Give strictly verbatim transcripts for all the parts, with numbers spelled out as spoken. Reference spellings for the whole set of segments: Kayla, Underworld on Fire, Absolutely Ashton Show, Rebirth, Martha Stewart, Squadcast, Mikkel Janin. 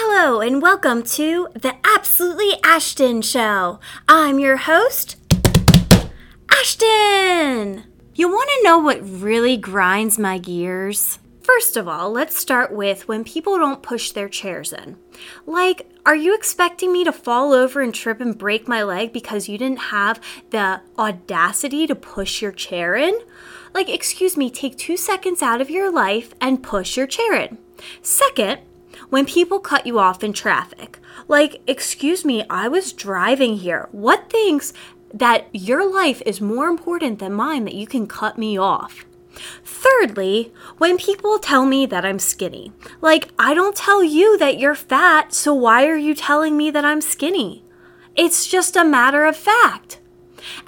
Hello and welcome to the Absolutely Ashton Show. I'm your host, Ashton. You want to know what really grinds my gears? First of all, let's start with when people don't push their chairs in. Like, are you expecting me to fall over and trip and break my leg because you didn't have the audacity to push your chair in? Like, excuse me, take two seconds out of your life and push your chair in. Second, when people cut you off in traffic. Like, excuse me, I was driving here. What thinks that your life is more important than mine that you can cut me off? Thirdly, when people tell me that I'm skinny. Like, I don't tell you that you're fat, so why are you telling me that I'm skinny? It's just a matter of fact.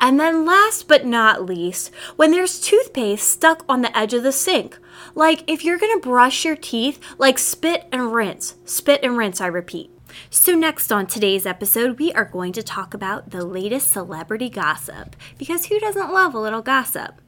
And then last but not least, when there's toothpaste stuck on the edge of the sink. Like, if you're going to brush your teeth, like, spit and rinse. Spit and rinse, I repeat. So next on today's episode, we are going to talk about the latest celebrity gossip, because who doesn't love a little gossip?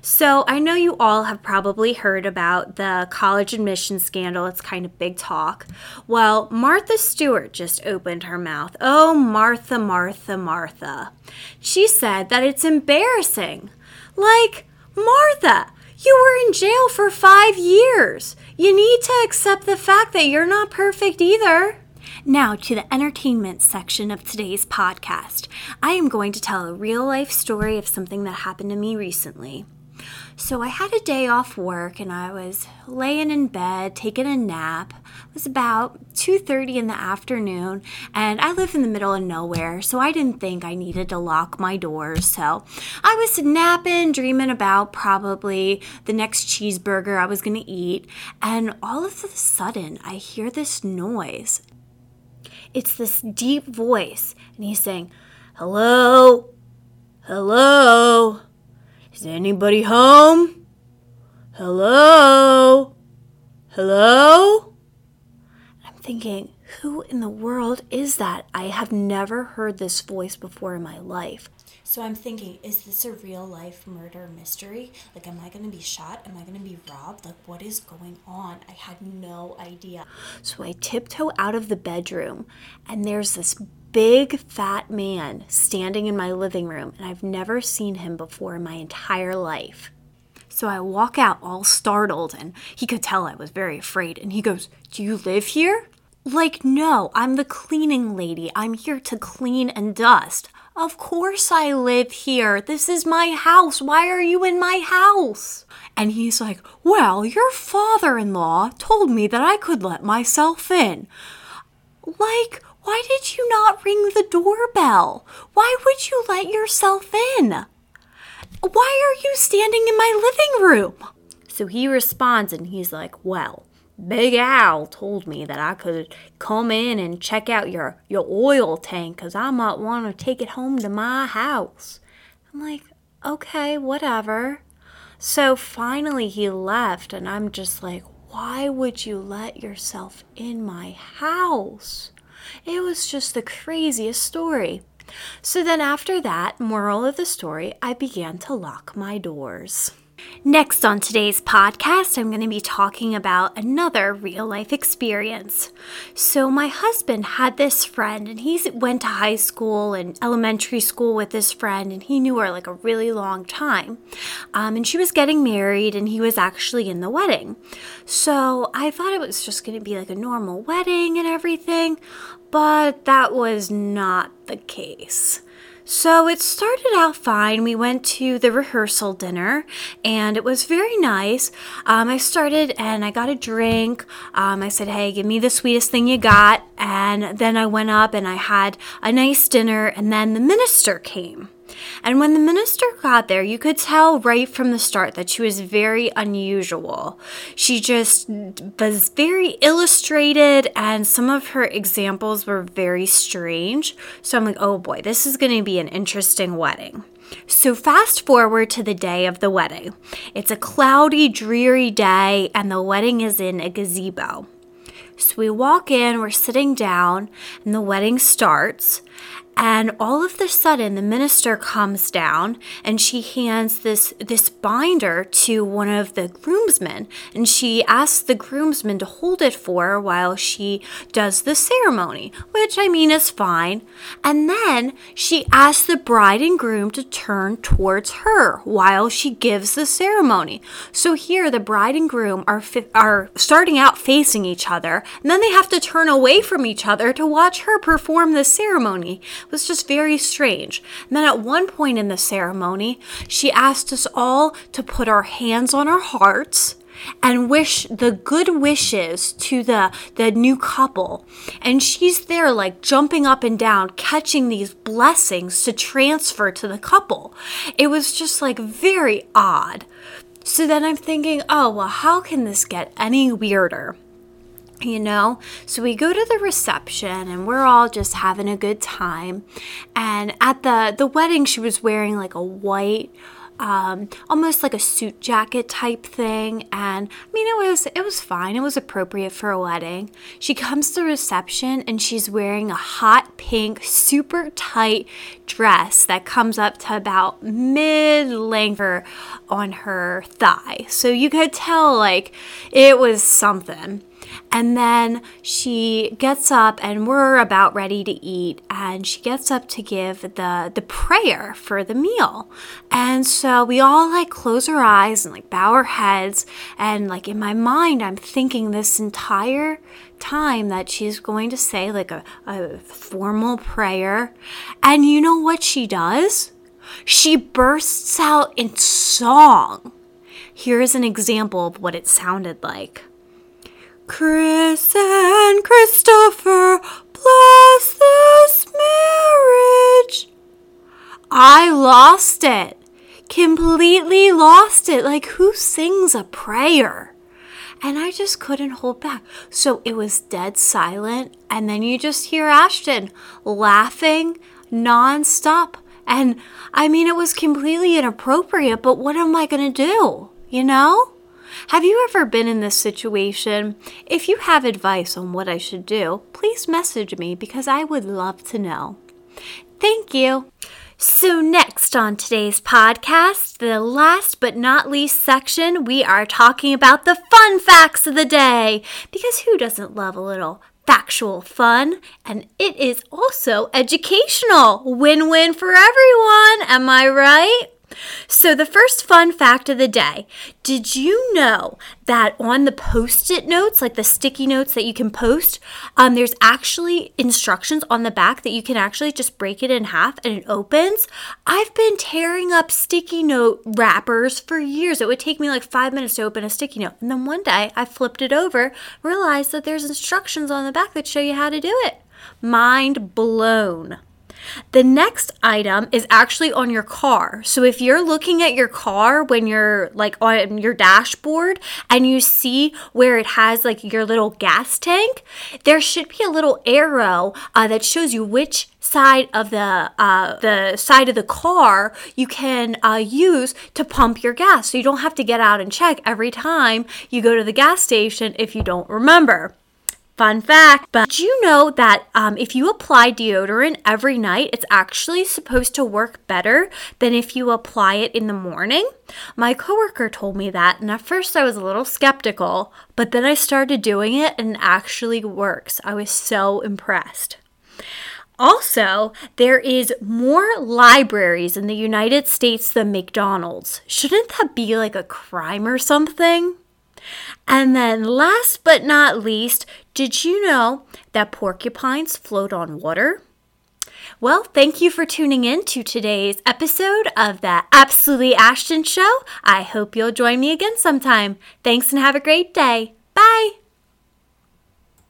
So I know you all have probably heard about the college admissions scandal. It's kind of big talk. Well, Martha Stewart just opened her mouth. Oh, Martha, Martha, Martha. She said that it's embarrassing. Like, Martha, you were in jail for five years. You need to accept the fact that you're not perfect either. Now to the entertainment section of today's podcast. I am going to tell a real life story of something that happened to me recently. So I had a day off work and I was laying in bed, taking a nap. It was about two thirty in the afternoon and I live in the middle of nowhere, so I didn't think I needed to lock my doors. So I was napping, dreaming about probably the next cheeseburger I was going to eat, and all of a sudden I hear this noise. It's this deep voice, and he's saying, "Hello? Hello? Is anybody home? Hello? Hello?" And I'm thinking, who in the world is that? I have never heard this voice before in my life. So I'm thinking, is this a real-life murder mystery? Like, am I going to be shot? Am I going to be robbed? Like, what is going on? I had no idea. So I tiptoe out of the bedroom, and there's this big, fat man standing in my living room, and I've never seen him before in my entire life. So I walk out all startled, and he could tell I was very afraid, and he goes, "Do you live here?" Like, no, I'm the cleaning lady. I'm here to clean and dust. Of course I live here. This is my house. Why are you in my house? And he's like, "Well, your father-in-law told me that I could let myself in." Like, why did you not ring the doorbell? Why would you let yourself in? Why are you standing in my living room? So he responds and he's like, "Well, Big Al told me that I could come in and check out your, your oil tank because I might want to take it home to my house." I'm like, okay, whatever. So finally he left and I'm just like, why would you let yourself in my house? It was just the craziest story. So then after that, moral of the story, I began to lock my doors. Next on today's podcast, I'm going to be talking about another real-life experience. So my husband had this friend, and he went to high school and elementary school with this friend, and he knew her like a really long time. Um, and she was getting married, and he was actually in the wedding. So I thought it was just going to be like a normal wedding and everything, but that was not the case. So it started out fine. We went to the rehearsal dinner and it was very nice. Um, I started and I got a drink. Um, I said, "Hey, give me the sweetest thing you got." And then I went up and I had a nice dinner, and then the minister came. And when the minister got there, you could tell right from the start that she was very unusual. She just was very illustrated, and some of her examples were very strange. So I'm like, oh boy, this is going to be an interesting wedding. So fast forward to the day of the wedding. It's a cloudy, dreary day, and the wedding is in a gazebo. So we walk in, we're sitting down, and the wedding starts. And all of a sudden, the minister comes down and she hands this, this binder to one of the groomsmen. And she asks the groomsman to hold it for her while she does the ceremony, which, I mean, is fine. And then she asks the bride and groom to turn towards her while she gives the ceremony. So here, the bride and groom are, fi- are starting out facing each other. And then they have to turn away from each other to watch her perform the ceremony. It was just very strange. And then at one point in the ceremony, she asked us all to put our hands on our hearts and wish the good wishes to the, the new couple. And she's there like jumping up and down, catching these blessings to transfer to the couple. It was just like very odd. So then I'm thinking, oh, well, how can this get any weirder? You know, so we go to the reception and we're all just having a good time. And at the, the wedding, she was wearing like a white, um, almost like a suit jacket type thing. And I mean, it was, it was fine. It was appropriate for a wedding. She comes to the reception and she's wearing a hot pink, super tight dress that comes up to about mid-length on her thigh. So you could tell like it was something. And then she gets up and we're about ready to eat, and she gets up to give the, the prayer for the meal. And so we all like close our eyes and like bow our heads. And like in my mind, I'm thinking this entire time that she's going to say like a, a formal prayer. And you know what she does? She bursts out in song. Here is an example of what it sounded like. Chris and Christopher, bless this marriage. I lost it. Completely lost it. Like, who sings a prayer? And I just couldn't hold back. So it was dead silent. And then you just hear Ashton laughing nonstop. And I mean, it was completely inappropriate, but what am I going to do? You know? Have you ever been in this situation? If you have advice on what I should do, please message me because I would love to know. Thank you. So next on today's podcast, the last but not least section, we are talking about the fun facts of the day. Because who doesn't love a little factual fun? And it is also educational. Win-win for everyone. Am I right? So the first fun fact of the day, did you know that on the Post-it notes, like the sticky notes that you can post, um, there's actually instructions on the back that you can actually just break it in half and it opens? I've been tearing up sticky note wrappers for years. It would take me like five minutes to open a sticky note. And then one day I flipped it over, realized that there's instructions on the back that show you how to do it. Mind blown. The next item is actually on your car. So if you're looking at your car when you're like on your dashboard and you see where it has like your little gas tank, there should be a little arrow uh, that shows you which side of the uh, the side of the car you can uh, use to pump your gas. So you don't have to get out and check every time you go to the gas station if you don't remember. Fun fact, but did you know that um, if you apply deodorant every night, it's actually supposed to work better than if you apply it in the morning? My coworker told me that, and at first I was a little skeptical, but then I started doing it and it actually works. I was so impressed. Also, there is more libraries in the United States than McDonald's. Shouldn't that be like a crime or something? And then last but not least, did you know that porcupines float on water? Well, thank you for tuning in to today's episode of the Absolutely Ashton Show. I hope you'll join me again sometime. Thanks and have a great day.